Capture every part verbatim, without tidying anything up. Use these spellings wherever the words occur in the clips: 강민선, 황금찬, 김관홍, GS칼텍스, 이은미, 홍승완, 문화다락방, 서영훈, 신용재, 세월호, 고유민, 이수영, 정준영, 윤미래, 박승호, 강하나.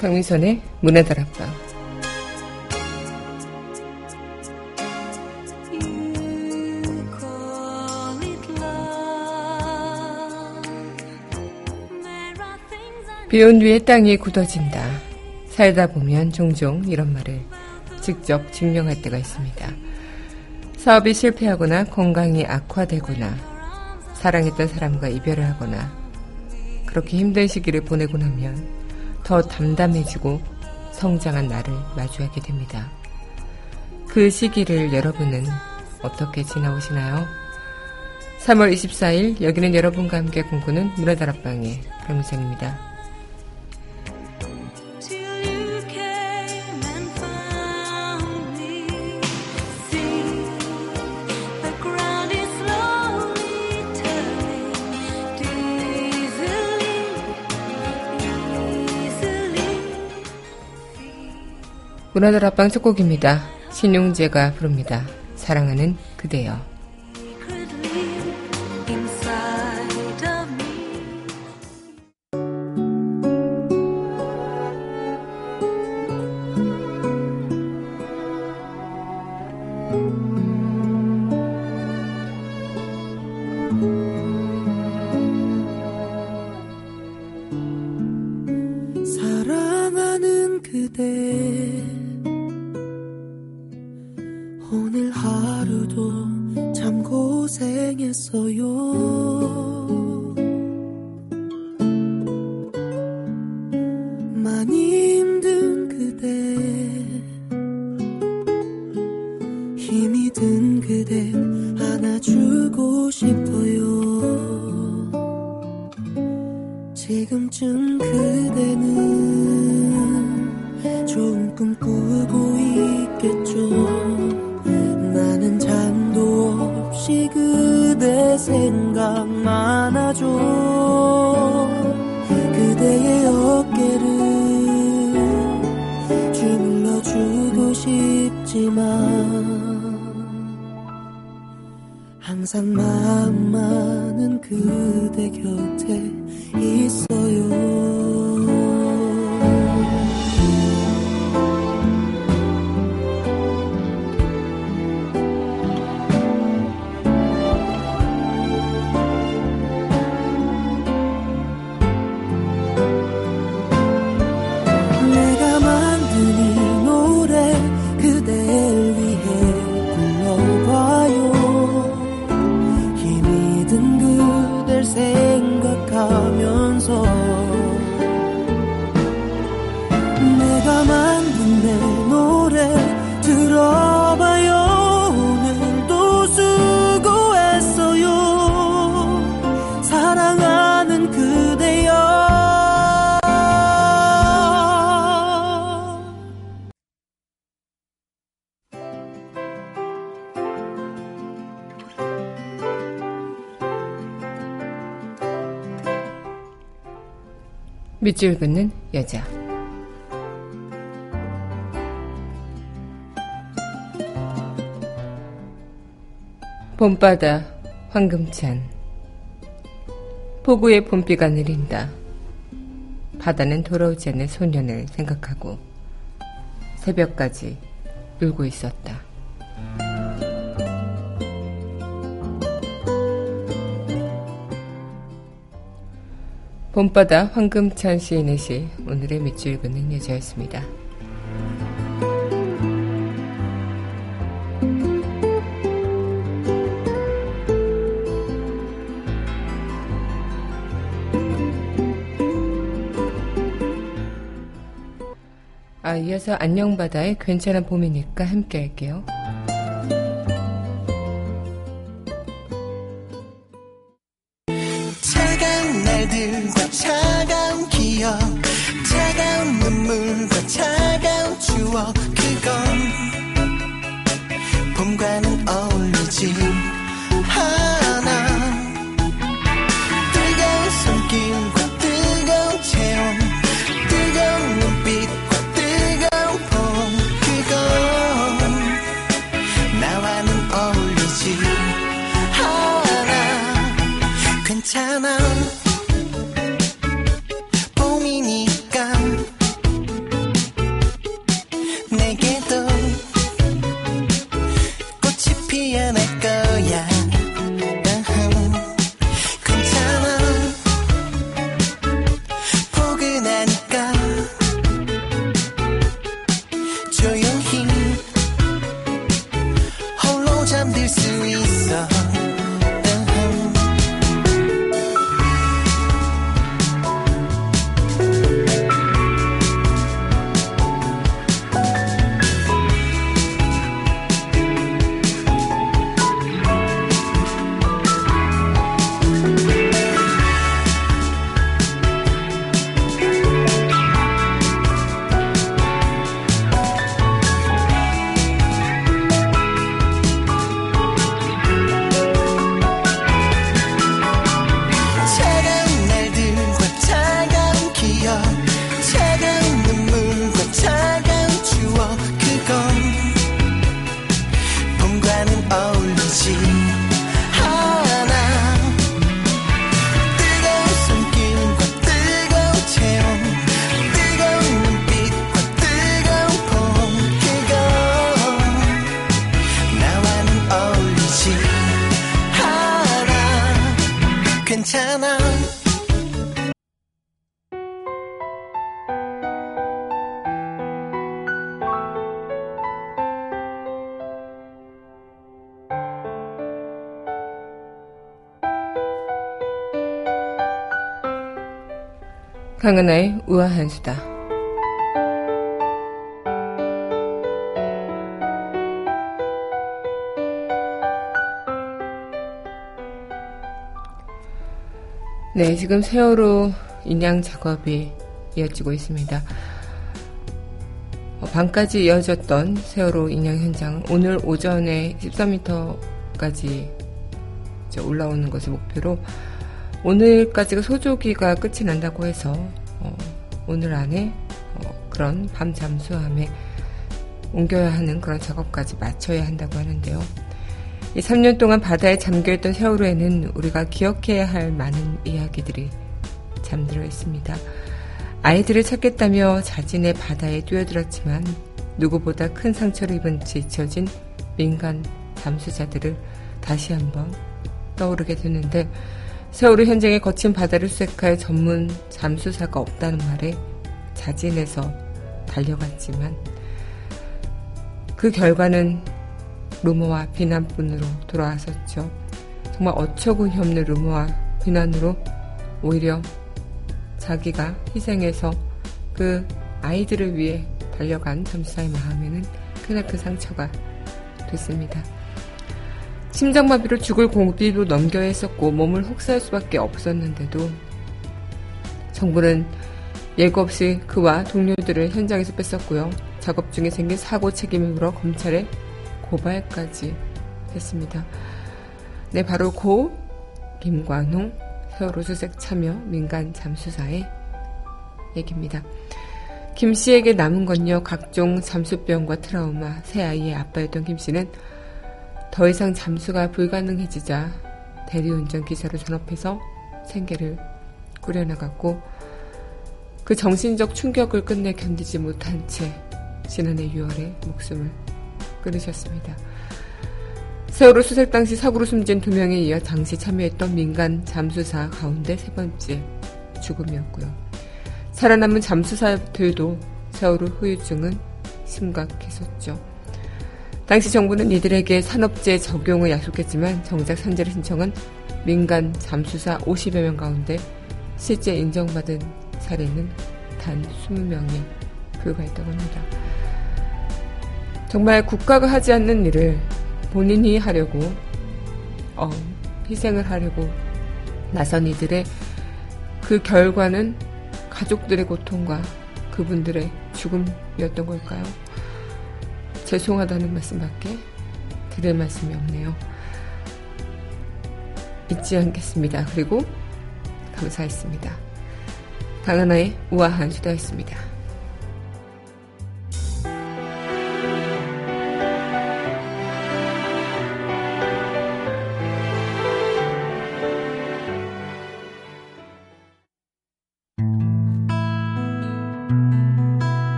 강민선의 문화다락방. 비온 뒤에 땅이 굳어진다. 살다 보면 종종 이런 말을 직접 증명할 때가 있습니다. 사업이 실패하거나 건강이 악화되거나 사랑했던 사람과 이별을 하거나 그렇게 힘든 시기를 보내고 나면 더 담담해지고 성장한 나를 마주하게 됩니다. 그 시기를 여러분은 어떻게 지나오시나요? 삼월 이십사일 여기는 여러분과 함께 꿈꾸는 문화다락방의 강민선입니다. 문화다락방 첫 곡입니다. 신용재가 부릅니다. 사랑하는 그대여. 항상 마음만은 그대 곁에 있어요. 밑줄 긋는 여자. 봄바다 황금찬. 폭우에 봄비가 내린다. 바다는 돌아오지 않는 소년을 생각하고 새벽까지 울고 있었다. 봄바다 황금찬 시인의 시, 오늘의 밑줄 긋는 여자였습니다. 아, 이어서 안녕바다의 괜찮은 봄이니까 함께 할게요. 강하나의 우아한 수다. 네, 지금 세월호 인양 작업이 이어지고 있습니다. 밤까지 이어졌던 세월호 인양 현장, 오늘 오전에 십사 미터까지 올라오는 것을 목표로 오늘까지가 소조기가 끝이 난다고 해서 어, 오늘 안에 어, 그런 밤 잠수함에 옮겨야 하는 그런 작업까지 마쳐야 한다고 하는데요. 이 삼 년 동안 바다에 잠겨있던 세월호에는 우리가 기억해야 할 많은 이야기들이 잠들어 있습니다. 아이들을 찾겠다며 자진의 바다에 뛰어들었지만 누구보다 큰 상처를 입은 채 잊혀진 민간 잠수자들을 다시 한번 떠오르게 되는데, 세월호 현장에 거친 바다를 수색할 전문 잠수사가 없다는 말에 자진해서 달려갔지만 그 결과는 루머와 비난뿐으로 돌아왔었죠. 정말 어처구니 없는 루머와 비난으로 오히려 자기가 희생해서 그 아이들을 위해 달려간 잠수사의 마음에는 크나큰 상처가 됐습니다. 심장마비로 죽을 고비로 넘겨야 했었고 몸을 혹사할 수밖에 없었는데도 정부는 예고 없이 그와 동료들을 현장에서 뺐었고요. 작업 중에 생긴 사고 책임을 물어 검찰에 고발까지 했습니다. 네, 바로 고 김관홍 세월호 수색 참여 민간 잠수사의 얘기입니다. 김 씨에게 남은 건요, 각종 잠수병과 트라우마. 새 아이의 아빠였던 김 씨는 더 이상 잠수가 불가능해지자 대리운전 기사로 전업해서 생계를 꾸려나갔고, 그 정신적 충격을 끝내 견디지 못한 채 지난해 유월에 목숨을 끊으셨습니다. 세월호 수색 당시 사고로 숨진 두 명에 이어 당시 참여했던 민간 잠수사 가운데 세 번째 죽음이었고요. 살아남은 잠수사들도 세월호 후유증은 심각했었죠. 당시 정부는 이들에게 산업재해 적용을 약속했지만 정작 산재를 신청한 민간 잠수사 오십여 명 가운데 실제 인정받은 사례는 단 이십 명에 불과했다고 합니다. 정말 국가가 하지 않는 일을 본인이 하려고 어, 희생을 하려고 나선 이들의 그 결과는 가족들의 고통과 그분들의 죽음이었던 걸까요? 죄송하다는 말씀밖에 드릴 말씀이 없네요. 잊지 않겠습니다. 그리고 감사했습니다. 강하나의 우아한 수다였습니다.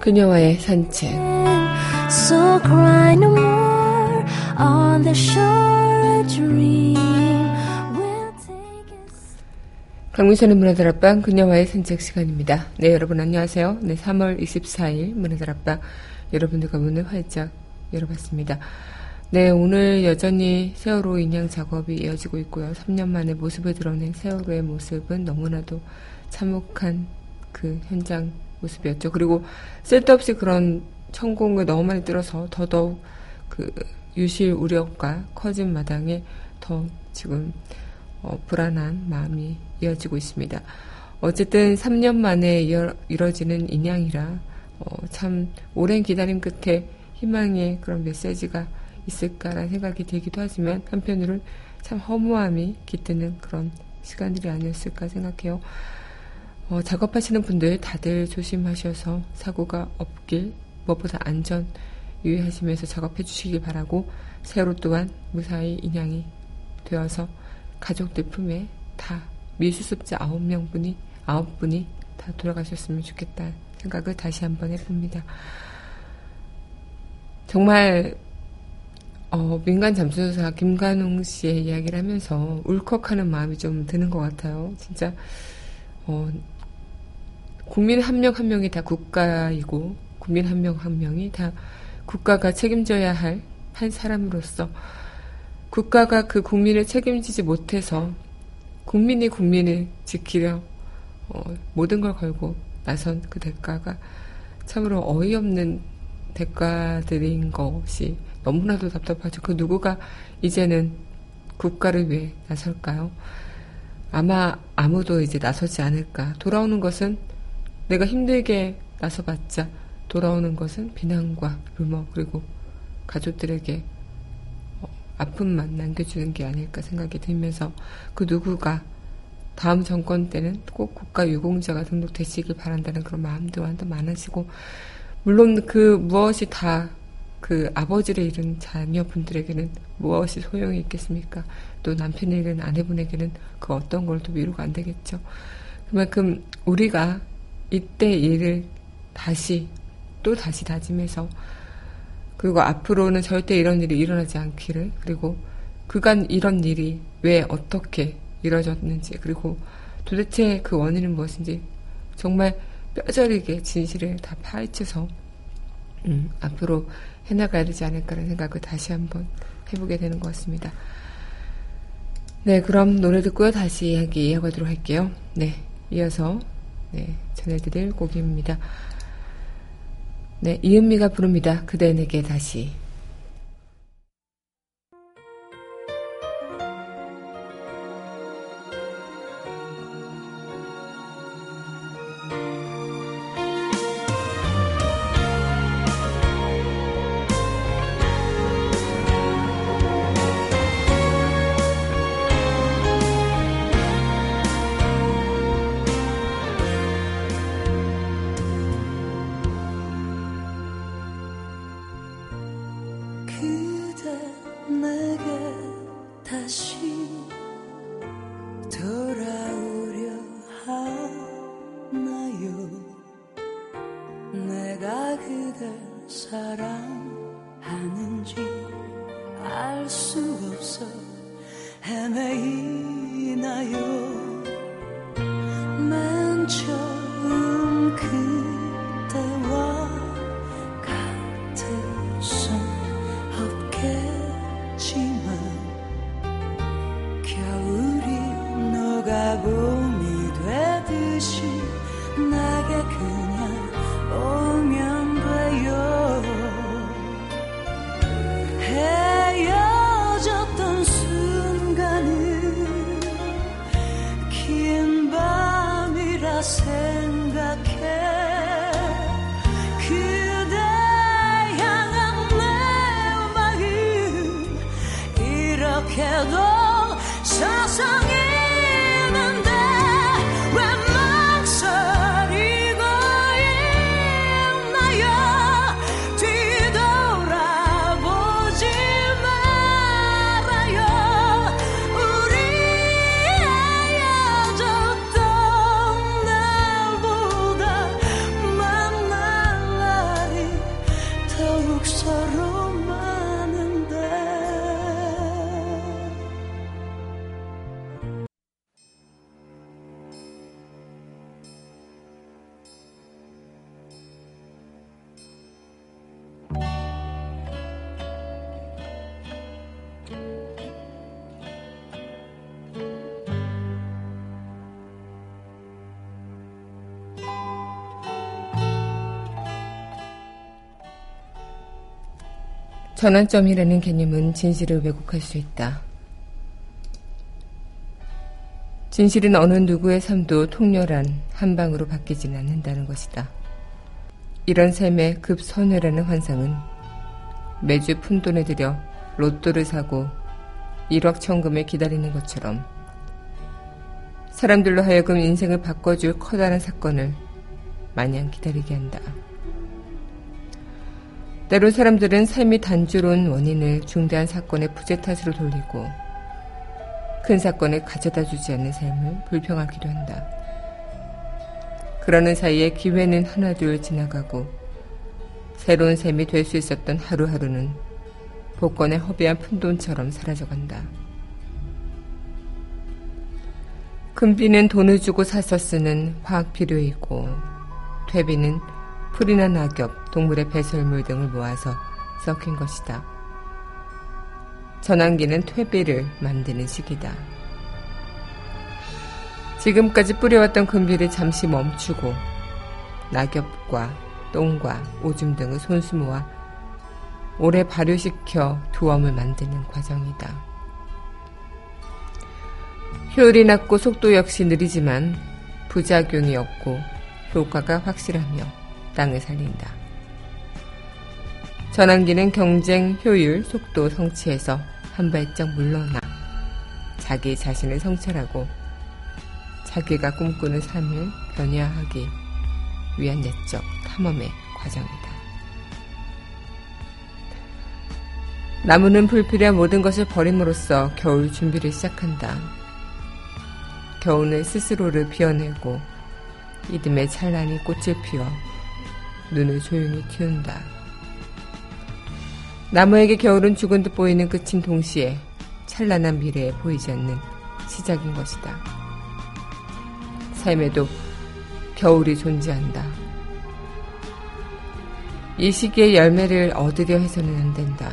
그녀와의 산책. 강민선의 문화다락방 그녀와의 산책 시간입니다. 네, 여러분 안녕하세요. 네, 삼월 이십사일 문화다락방 여러분들과 문을 활짝 열어봤습니다. 네, 오늘 여전히 세월호 인양 작업이 이어지고 있고요. 삼 년 만에 모습을 드러낸 세월호의 모습은 너무나도 참혹한 그 현장 모습이었죠. 그리고 쓸데없이 그런 천공을 너무 많이 뚫어서 더더욱 그 유실 우려가 커진 마당에 더 지금 어, 불안한 마음이 이어지고 있습니다. 어쨌든 삼 년 만에 이어, 이뤄지는 인양이라 어, 참 오랜 기다림 끝에 희망의 그런 메시지가 있을까라는 생각이 들기도 하지만 한편으로는 참 허무함이 깃드는 그런 시간들이 아니었을까 생각해요. 어, 작업하시는 분들 다들 조심하셔서 사고가 없길, 무엇보다 안전 유의하시면서 작업해 주시기 바라고, 세월호 또한 무사히 인양이 되어서 가족들 품에 다 미수습자 아홉 명분이, 아홉 분이 다 돌아가셨으면 좋겠다 생각을 다시 한번 해봅니다. 정말 어, 민간 잠수사 김관홍 씨의 이야기를 하면서 울컥하는 마음이 좀 드는 것 같아요. 진짜 어, 국민 한 명 한 명이 다 국가이고 국민 한 명 한 명이 다 국가가 책임져야 할 한 사람으로서 국가가 그 국민을 책임지지 못해서 국민이 국민을 지키려 어, 모든 걸 걸고 나선 그 대가가 참으로 어이없는 대가들인 것이 너무나도 답답하죠. 그 누구가 이제는 국가를 위해 나설까요? 아마 아무도 이제 나서지 않을까. 돌아오는 것은 내가 힘들게 나서봤자 돌아오는 것은 비난과 루머 그리고 가족들에게 아픔만 남겨주는 게 아닐까 생각이 들면서 그 누구가 다음 정권 때는 꼭 국가 유공자가 등록되시길 바란다는 그런 마음도 한데 많아지고, 물론 그 무엇이 다 그 아버지를 잃은 자녀분들에게는 무엇이 소용이 있겠습니까? 또 남편을 잃은 아내분에게는 그 어떤 걸도 위로가 안 되겠죠. 그만큼 우리가 이때 일을 다시 또 다시 다짐해서, 그리고 앞으로는 절대 이런 일이 일어나지 않기를, 그리고 그간 이런 일이 왜 어떻게 이뤄졌는지, 그리고 도대체 그 원인은 무엇인지 정말 뼈저리게 진실을 다 파헤쳐서 음, 앞으로 해나가야 되지 않을까라는 생각을 다시 한번 해보게 되는 것 같습니다. 네, 그럼 노래 듣고요. 다시 이야기 이어가도록 할게요. 네, 이어서 네, 전해드릴 곡입니다. 네, 이은미가 부릅니다. 그대 내게 다시. 전환점이라는 개념은 진실을 왜곡할 수 있다. 진실은 어느 누구의 삶도 통렬한 한 방으로 바뀌진 않는다는 것이다. 이런 삶의 급선회라는 환상은 매주 푼돈을 들여 로또를 사고 일확천금을 기다리는 것처럼 사람들로 하여금 인생을 바꿔줄 커다란 사건을 마냥 기다리게 한다. 때로 사람들은 삶이 단조로운 원인을 중대한 사건의 부재 탓으로 돌리고 큰 사건을 가져다주지 않는 삶을 불평하기도 한다. 그러는 사이에 기회는 하나둘 지나가고 새로운 삶이 될 수 있었던 하루하루는 복권의 허비한 푼돈처럼 사라져간다. 금비는 돈을 주고 사서 쓰는 화학비료이고 퇴비는 풀이나 낙엽, 동물의 배설물 등을 모아서 섞인 것이다. 전환기는 퇴비를 만드는 시기다. 지금까지 뿌려왔던 금비를 잠시 멈추고 낙엽과 똥과 오줌 등을 손수 모아 오래 발효시켜 두엄을 만드는 과정이다. 효율이 낮고 속도 역시 느리지만 부작용이 없고 효과가 확실하며 땅을 살린다. 전환기는 경쟁, 효율, 속도, 성취에서 한 발짝 물러나 자기 자신을 성찰하고 자기가 꿈꾸는 삶을 변화하기 위한 내적 탐험의 과정이다. 나무는 불필요한 모든 것을 버림으로써 겨울 준비를 시작한다. 겨우내 스스로를 비워내고 이듬해 찬란히 꽃을 피워 눈을 조용히 키운다. 나무에게 겨울은 죽은 듯 보이는 끝인 동시에 찬란한 미래에 보이지 않는 시작인 것이다. 삶에도 겨울이 존재한다. 이 시기에 열매를 얻으려 해서는 안 된다.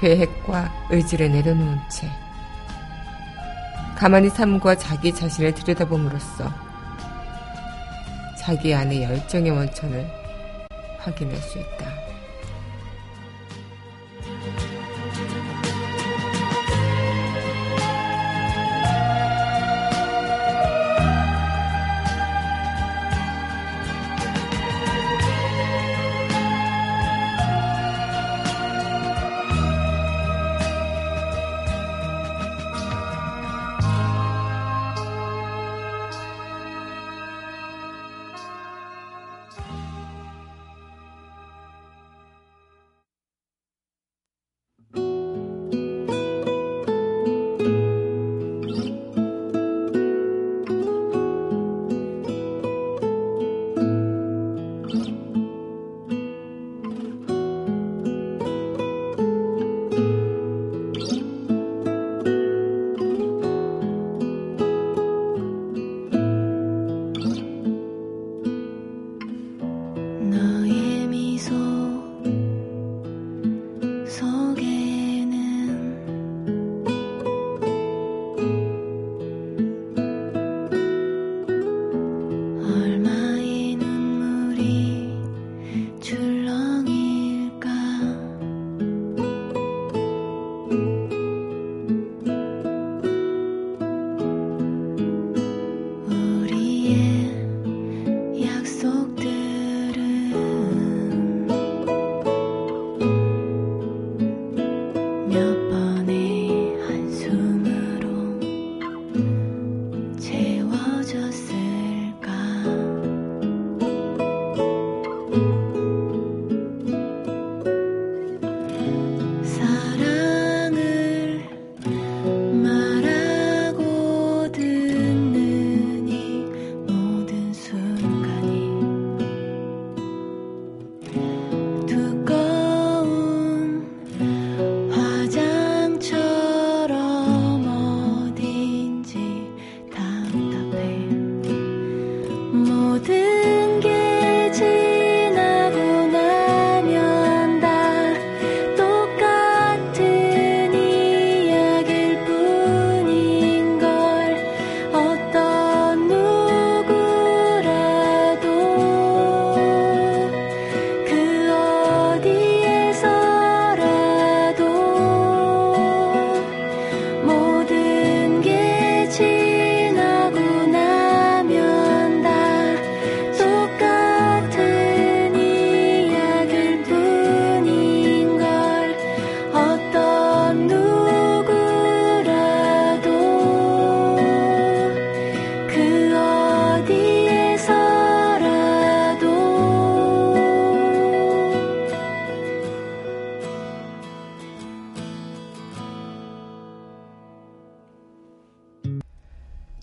계획과 의지를 내려놓은 채 가만히 삶과 자기 자신을 들여다봄으로써 자기 안의 열정의 원천을 확인할 수 있다.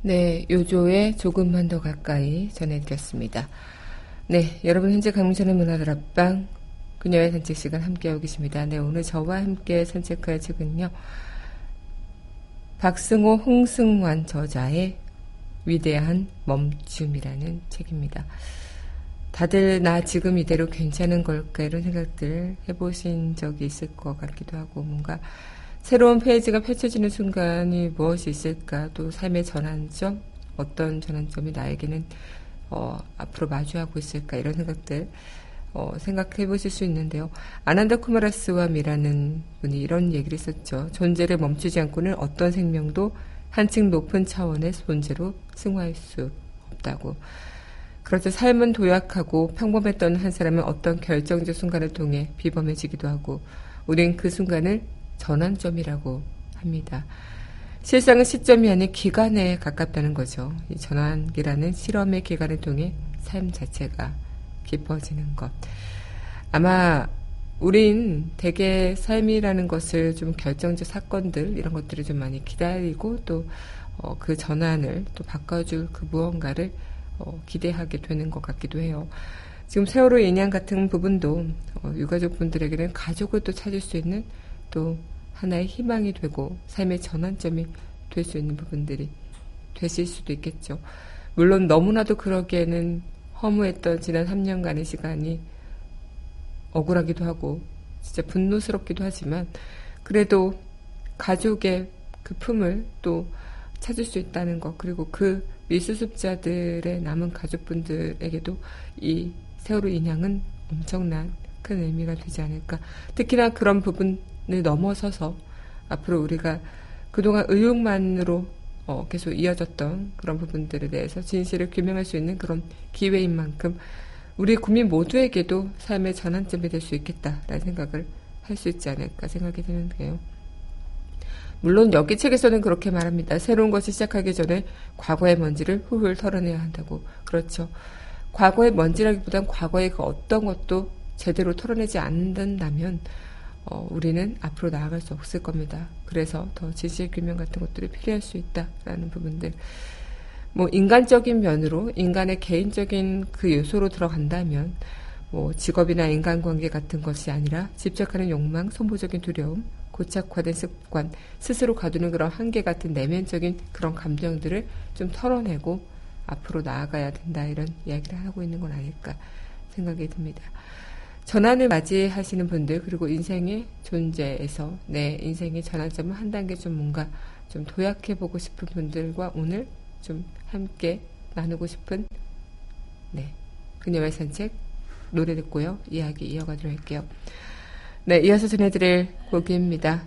네, 요조에 조금만 더 가까이 전해드렸습니다. 네, 여러분 현재 강민선의 문화다락방 그녀의 산책 시간 함께하고 계십니다. 네, 오늘 저와 함께 산책할 책은요, 박승호, 홍승완 저자의 위대한 멈춤이라는 책입니다. 다들 나 지금 이대로 괜찮은 걸까 이런 생각들을 해보신 적이 있을 것 같기도 하고, 뭔가 새로운 페이지가 펼쳐지는 순간이 무엇이 있을까, 또 삶의 전환점, 어떤 전환점이 나에게는 어, 앞으로 마주하고 있을까 이런 생각들 어, 생각해 보실 수 있는데요. 아난다 쿠마라스와 미라는 분이 이런 얘기를 했었죠. 존재를 멈추지 않고는 어떤 생명도 한층 높은 차원의 존재로 승화할 수 없다고. 그렇죠. 삶은 도약하고 평범했던 한 사람은 어떤 결정적 순간을 통해 비범해지기도 하고, 우린 그 순간을 전환점이라고 합니다. 실상은 시점이 아닌 기간에 가깝다는 거죠. 이 전환기라는 실험의 기간을 통해 삶 자체가 깊어지는 것. 아마 우린 대개 삶이라는 것을 좀 결정적 사건들 이런 것들을 좀 많이 기다리고 또 어, 그 전환을 또 바꿔줄 그 무언가를 어, 기대하게 되는 것 같기도 해요. 지금 세월호 인양 같은 부분도 어, 유가족 분들에게는 가족을 또 찾을 수 있는 또 하나의 희망이 되고 삶의 전환점이 될 수 있는 부분들이 되실 수도 있겠죠. 물론 너무나도 그러기에는 허무했던 지난 삼 년간의 시간이 억울하기도 하고 진짜 분노스럽기도 하지만, 그래도 가족의 그 품을 또 찾을 수 있다는 것, 그리고 그 미수습자들의 남은 가족분들에게도 이 세월호 인양은 엄청난 큰 의미가 되지 않을까. 특히나 그런 부분을 넘어서서 앞으로 우리가 그동안 의혹만으로 어, 계속 이어졌던 그런 부분들에 대해서 진실을 규명할 수 있는 그런 기회인 만큼 우리 국민 모두에게도 삶의 전환점이 될 수 있겠다라는 생각을 할 수 있지 않을까 생각이 드는데요. 물론 여기 책에서는 그렇게 말합니다. 새로운 것을 시작하기 전에 과거의 먼지를 훌훌 털어내야 한다고. 그렇죠. 과거의 먼지라기보단 과거의 그 어떤 것도 제대로 털어내지 않는다면 어, 우리는 앞으로 나아갈 수 없을 겁니다. 그래서 더 진실 규명 같은 것들이 필요할 수 있다라는 부분들. 뭐 인간적인 면으로 인간의 개인적인 그 요소로 들어간다면 뭐 직업이나 인간관계 같은 것이 아니라 집착하는 욕망, 선보적인 두려움, 고착화된 습관, 스스로 가두는 그런 한계 같은 내면적인 그런 감정들을 좀 털어내고 앞으로 나아가야 된다 이런 이야기를 하고 있는 건 아닐까 생각이 듭니다. 전환을 맞이하시는 분들, 그리고 인생의 존재에서 내 인생의 전환점을 한 단계 좀 뭔가 좀 도약해보고 싶은 분들과 오늘 좀 함께 나누고 싶은 네 그녀의 산책 노래 듣고요. 이야기 이어가도록 할게요. 네, 이어서 전해드릴 곡입니다.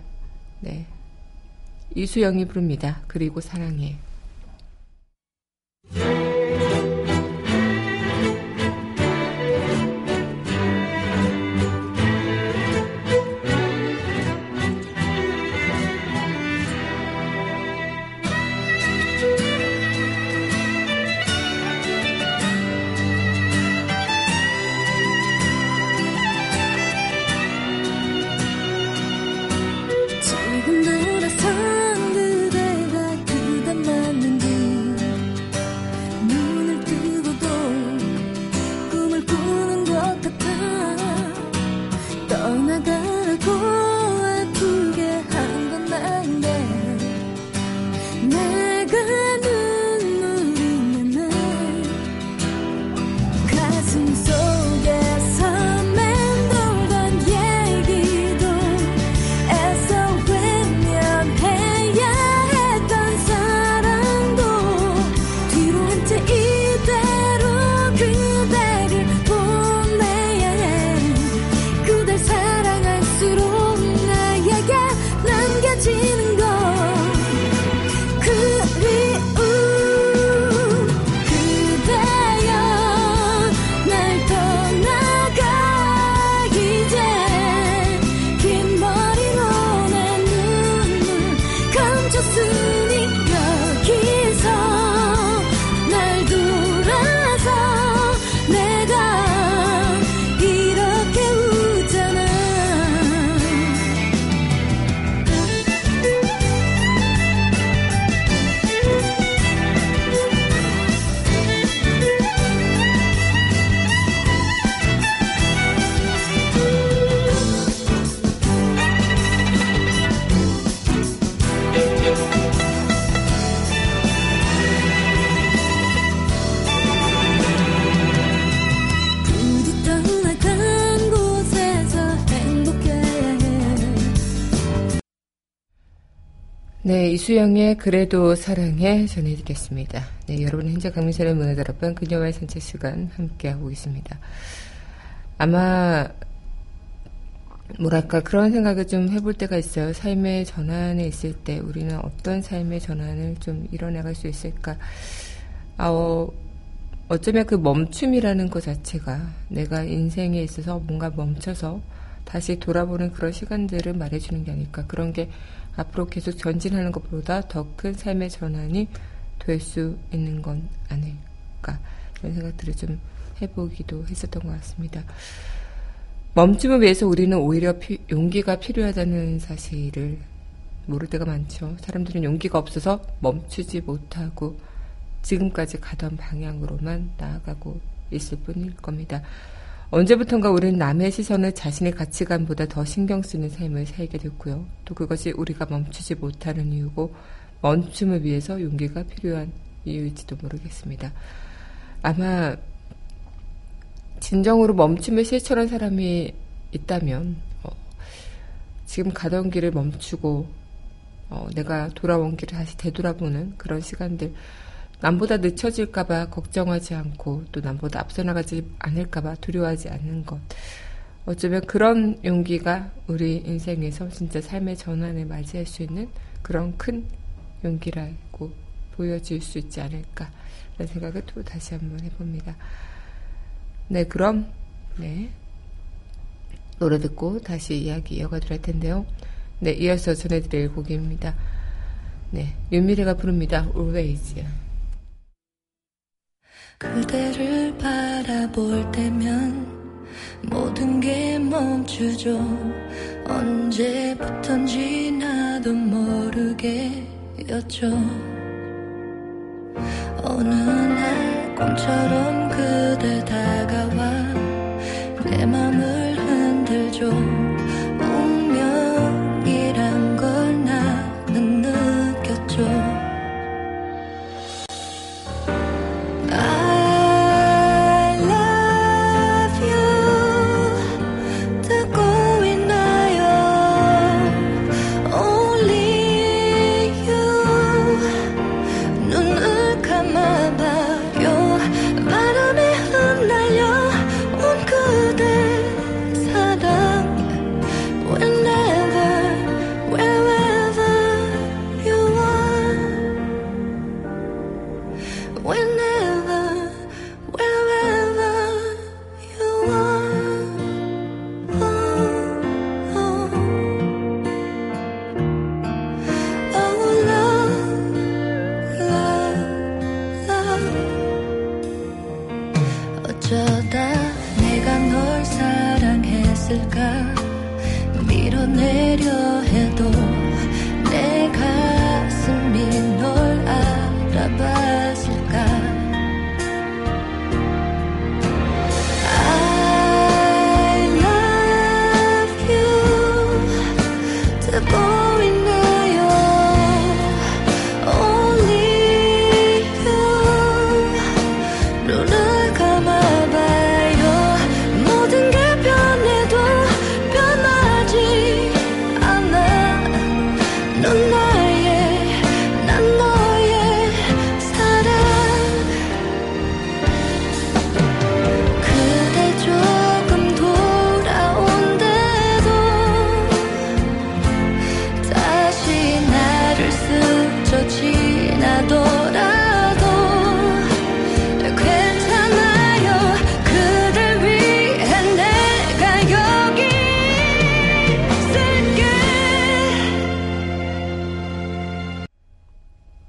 네, 이수영이 부릅니다. 그리고 사랑해. 지금 돌아선 그대가 그댄 말 네, 이수영의 그래도 사랑해 전해드리겠습니다. 네, 여러분은 현재 강민선의 문화다락방 그녀와의 산책 시간 함께하고 있습니다. 아마 뭐랄까 그런 생각을 좀 해볼 때가 있어요. 삶의 전환에 있을 때 우리는 어떤 삶의 전환을 좀 이뤄나갈 수 있을까. 아, 어, 어쩌면 그 멈춤이라는 것 자체가 내가 인생에 있어서 뭔가 멈춰서 다시 돌아보는 그런 시간들을 말해주는 게 아닐까. 그런 게 앞으로 계속 전진하는 것보다 더 큰 삶의 전환이 될 수 있는 건 아닐까, 이런 생각들을 좀 해보기도 했었던 것 같습니다. 멈춤을 위해서 우리는 오히려 피, 용기가 필요하다는 사실을 모를 때가 많죠. 사람들은 용기가 없어서 멈추지 못하고 지금까지 가던 방향으로만 나아가고 있을 뿐일 겁니다. 언제부턴가 우리는 남의 시선을 자신의 가치관보다 더 신경 쓰는 삶을 살게 됐고요. 또 그것이 우리가 멈추지 못하는 이유고 멈춤을 위해서 용기가 필요한 이유일지도 모르겠습니다. 아마 진정으로 멈춤을 실천한 사람이 있다면 어, 지금 가던 길을 멈추고 어, 내가 돌아온 길을 다시 되돌아보는 그런 시간들, 남보다 늦춰질까봐 걱정하지 않고 또 남보다 앞서 나가지 않을까봐 두려워하지 않는 것, 어쩌면 그런 용기가 우리 인생에서 진짜 삶의 전환을 맞이할 수 있는 그런 큰 용기라고 보여질 수 있지 않을까 라는 생각을 또 다시 한번 해봅니다. 네, 그럼 네 노래 듣고 다시 이야기 이어가도록 할 텐데요. 네, 이어서 전해드릴 곡입니다. 네, 윤미래가 부릅니다. Always. 그대를 바라볼 때면 모든 게 멈추죠. 언제부턴지 나도 모르게였죠. 어느 날 꿈처럼 그대 다가와 내 맘을 흔들죠. 운명이란 걸 나는 느꼈죠. I love you 듣고 있나요? Only you 눈을 감아봐.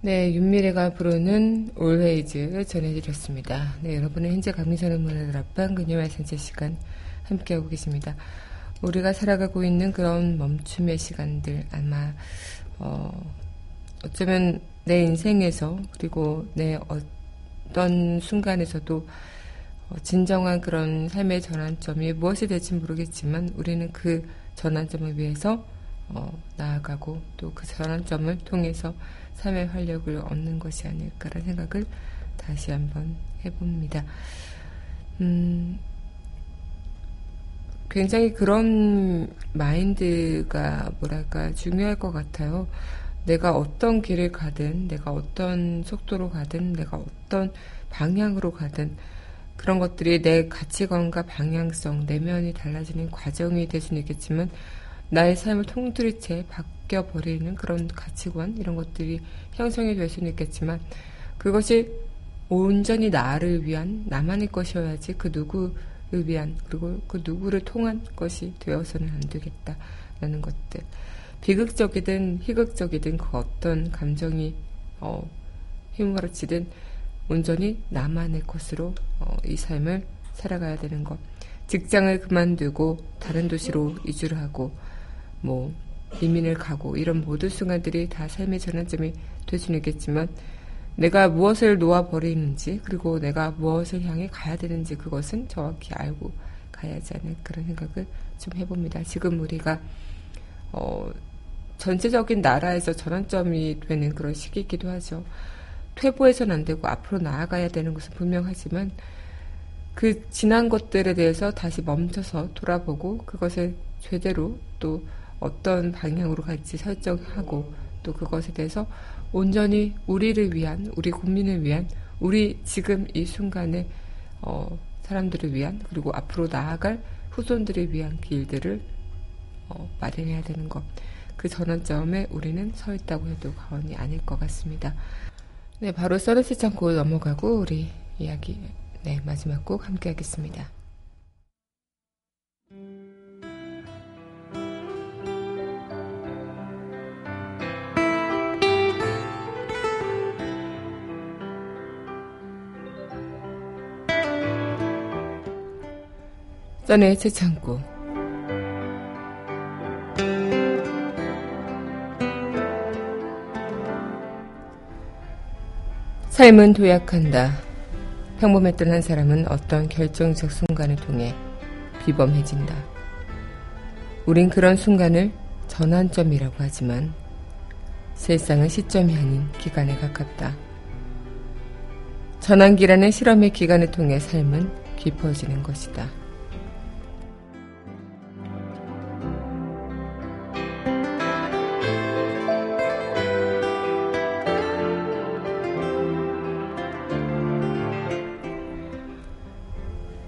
네, 윤미래가 부르는 Always 전해드렸습니다. 네, 여러분은 현재 강민선의 문화다락방 그녀와의 산책 시간 함께하고 계십니다. 우리가 살아가고 있는 그런 멈춤의 시간들, 아마 어, 어쩌면 내 인생에서 그리고 내 어떤 순간에서도 진정한 그런 삶의 전환점이 무엇이 될지 모르겠지만 우리는 그 전환점을 위해서 어, 나아가고 또 그 전환점을 통해서 삶의 활력을 얻는 것이 아닐까라는 생각을 다시 한번 해봅니다. 음, 굉장히 그런 마인드가 뭐랄까 중요할 것 같아요. 내가 어떤 길을 가든, 내가 어떤 속도로 가든, 내가 어떤 방향으로 가든 그런 것들이 내 가치관과 방향성, 내면이 달라지는 과정이 될 수는 있겠지만 나의 삶을 통틀이체 바뀌어버리는 그런 가치관, 이런 것들이 형성이 될 수는 있겠지만 그것이 온전히 나를 위한, 나만의 것이어야지 그 누구를 위한, 그리고 그 누구를 통한 것이 되어서는 안 되겠다라는 것들. 비극적이든 희극적이든 그 어떤 감정이 어, 휘몰아치든 온전히 나만의 것으로 어, 이 삶을 살아가야 되는 것. 직장을 그만두고 다른 도시로 이주를 하고 뭐 이민을 가고 이런 모든 순간들이 다 삶의 전환점이 될 수는 있겠지만 내가 무엇을 놓아버리는지 그리고 내가 무엇을 향해 가야 되는지 그것은 정확히 알고 가야 하지 않을 그런 생각을 좀 해봅니다. 지금 우리가 어, 전체적인 나라에서 전환점이 되는 그런 시기이기도 하죠. 퇴보해서는 안 되고 앞으로 나아가야 되는 것은 분명하지만 그 지난 것들에 대해서 다시 멈춰서 돌아보고 그것을 제대로 또 어떤 방향으로 갈지 설정하고 또 그것에 대해서 온전히 우리를 위한, 우리 국민을 위한, 우리 지금 이 순간에 어, 사람들을 위한, 그리고 앞으로 나아갈 후손들을 위한 길들을 어, 마련해야 되는 것. 그 전환점에 우리는 서 있다고 해도 과언이 아닐 것 같습니다. 네, 바로 서비스 창고 넘어가고 우리 이야기, 네, 마지막 곡 함께 하겠습니다. 써네 채창고. 삶은 도약한다. 평범했던 한 사람은 어떤 결정적 순간을 통해 비범해진다. 우린 그런 순간을 전환점이라고 하지만 실상은 시점이 아닌 기간에 가깝다. 전환기라는 실험의 기간을 통해 삶은 깊어지는 것이다.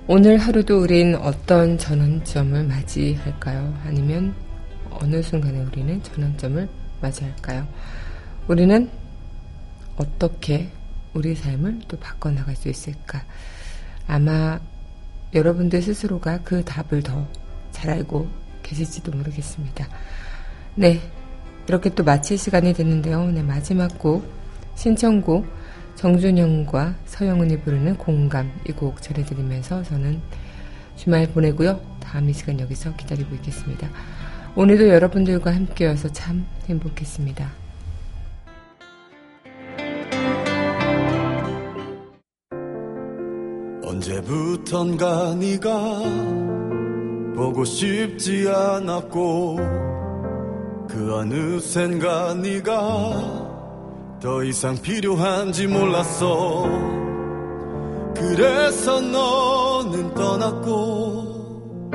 오늘 하루도 우린 어떤 전환점을 맞이할까요? 아니면 어느 순간에 우리는 전환점을 맞이할까요? 우리는 어떻게 우리 삶을 또 바꿔나갈 수 있을까? 아마 여러분들 스스로가 그 답을 더 잘 알고 계실지도 모르겠습니다. 네, 이렇게 또 마칠 시간이 됐는데요. 네, 마지막 곡, 신청곡 정준영과 서영훈이 부르는 공감, 이 곡 전해드리면서 저는 주말 보내고요. 다음 이 시간 여기서 기다리고 있겠습니다. 오늘도 여러분들과 함께여서 참 행복했습니다. 언제부턴가 네가 보고 싶지 않았고 그 어느샌가 네가 더 이상 필요한지 몰랐어. 그래서 너는 떠났고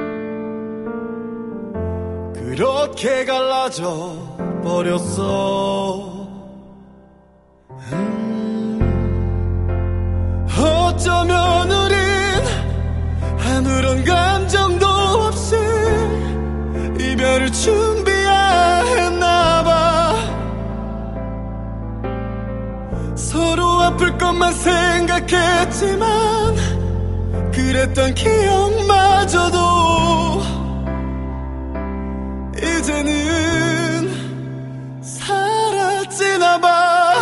그렇게 갈라져 버렸어. 음, 어쩌면 우린 아무런 감정도 없이 이별을 준비해야 했나봐. 서로 아플 것만 생각했지만 그랬던 기억마저도 이제는 사라지나 봐.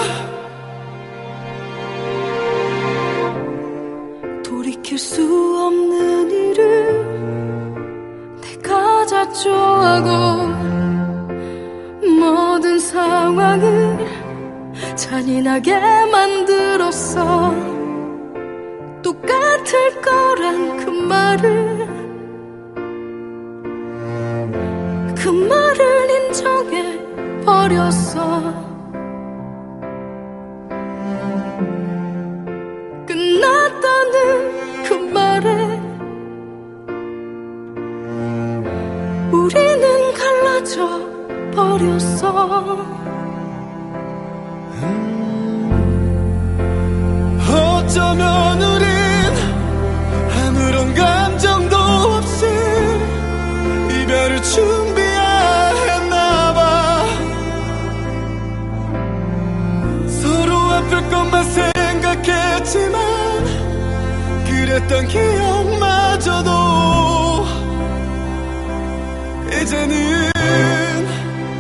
돌이킬 수 없는 일을 내가 자초하고 모든 상황을 잔인하게 만들었어. 똑같을 거란 그 말을 그 말을 인정해 버렸어. 끝났다는 그 말에 우리는 갈라져 버렸어. 어쩌면 우린 아무런 감정도 없이 이별을 준비했나봐. 서로 아플 것만 생각했지만 그랬던 기억마저도 이제는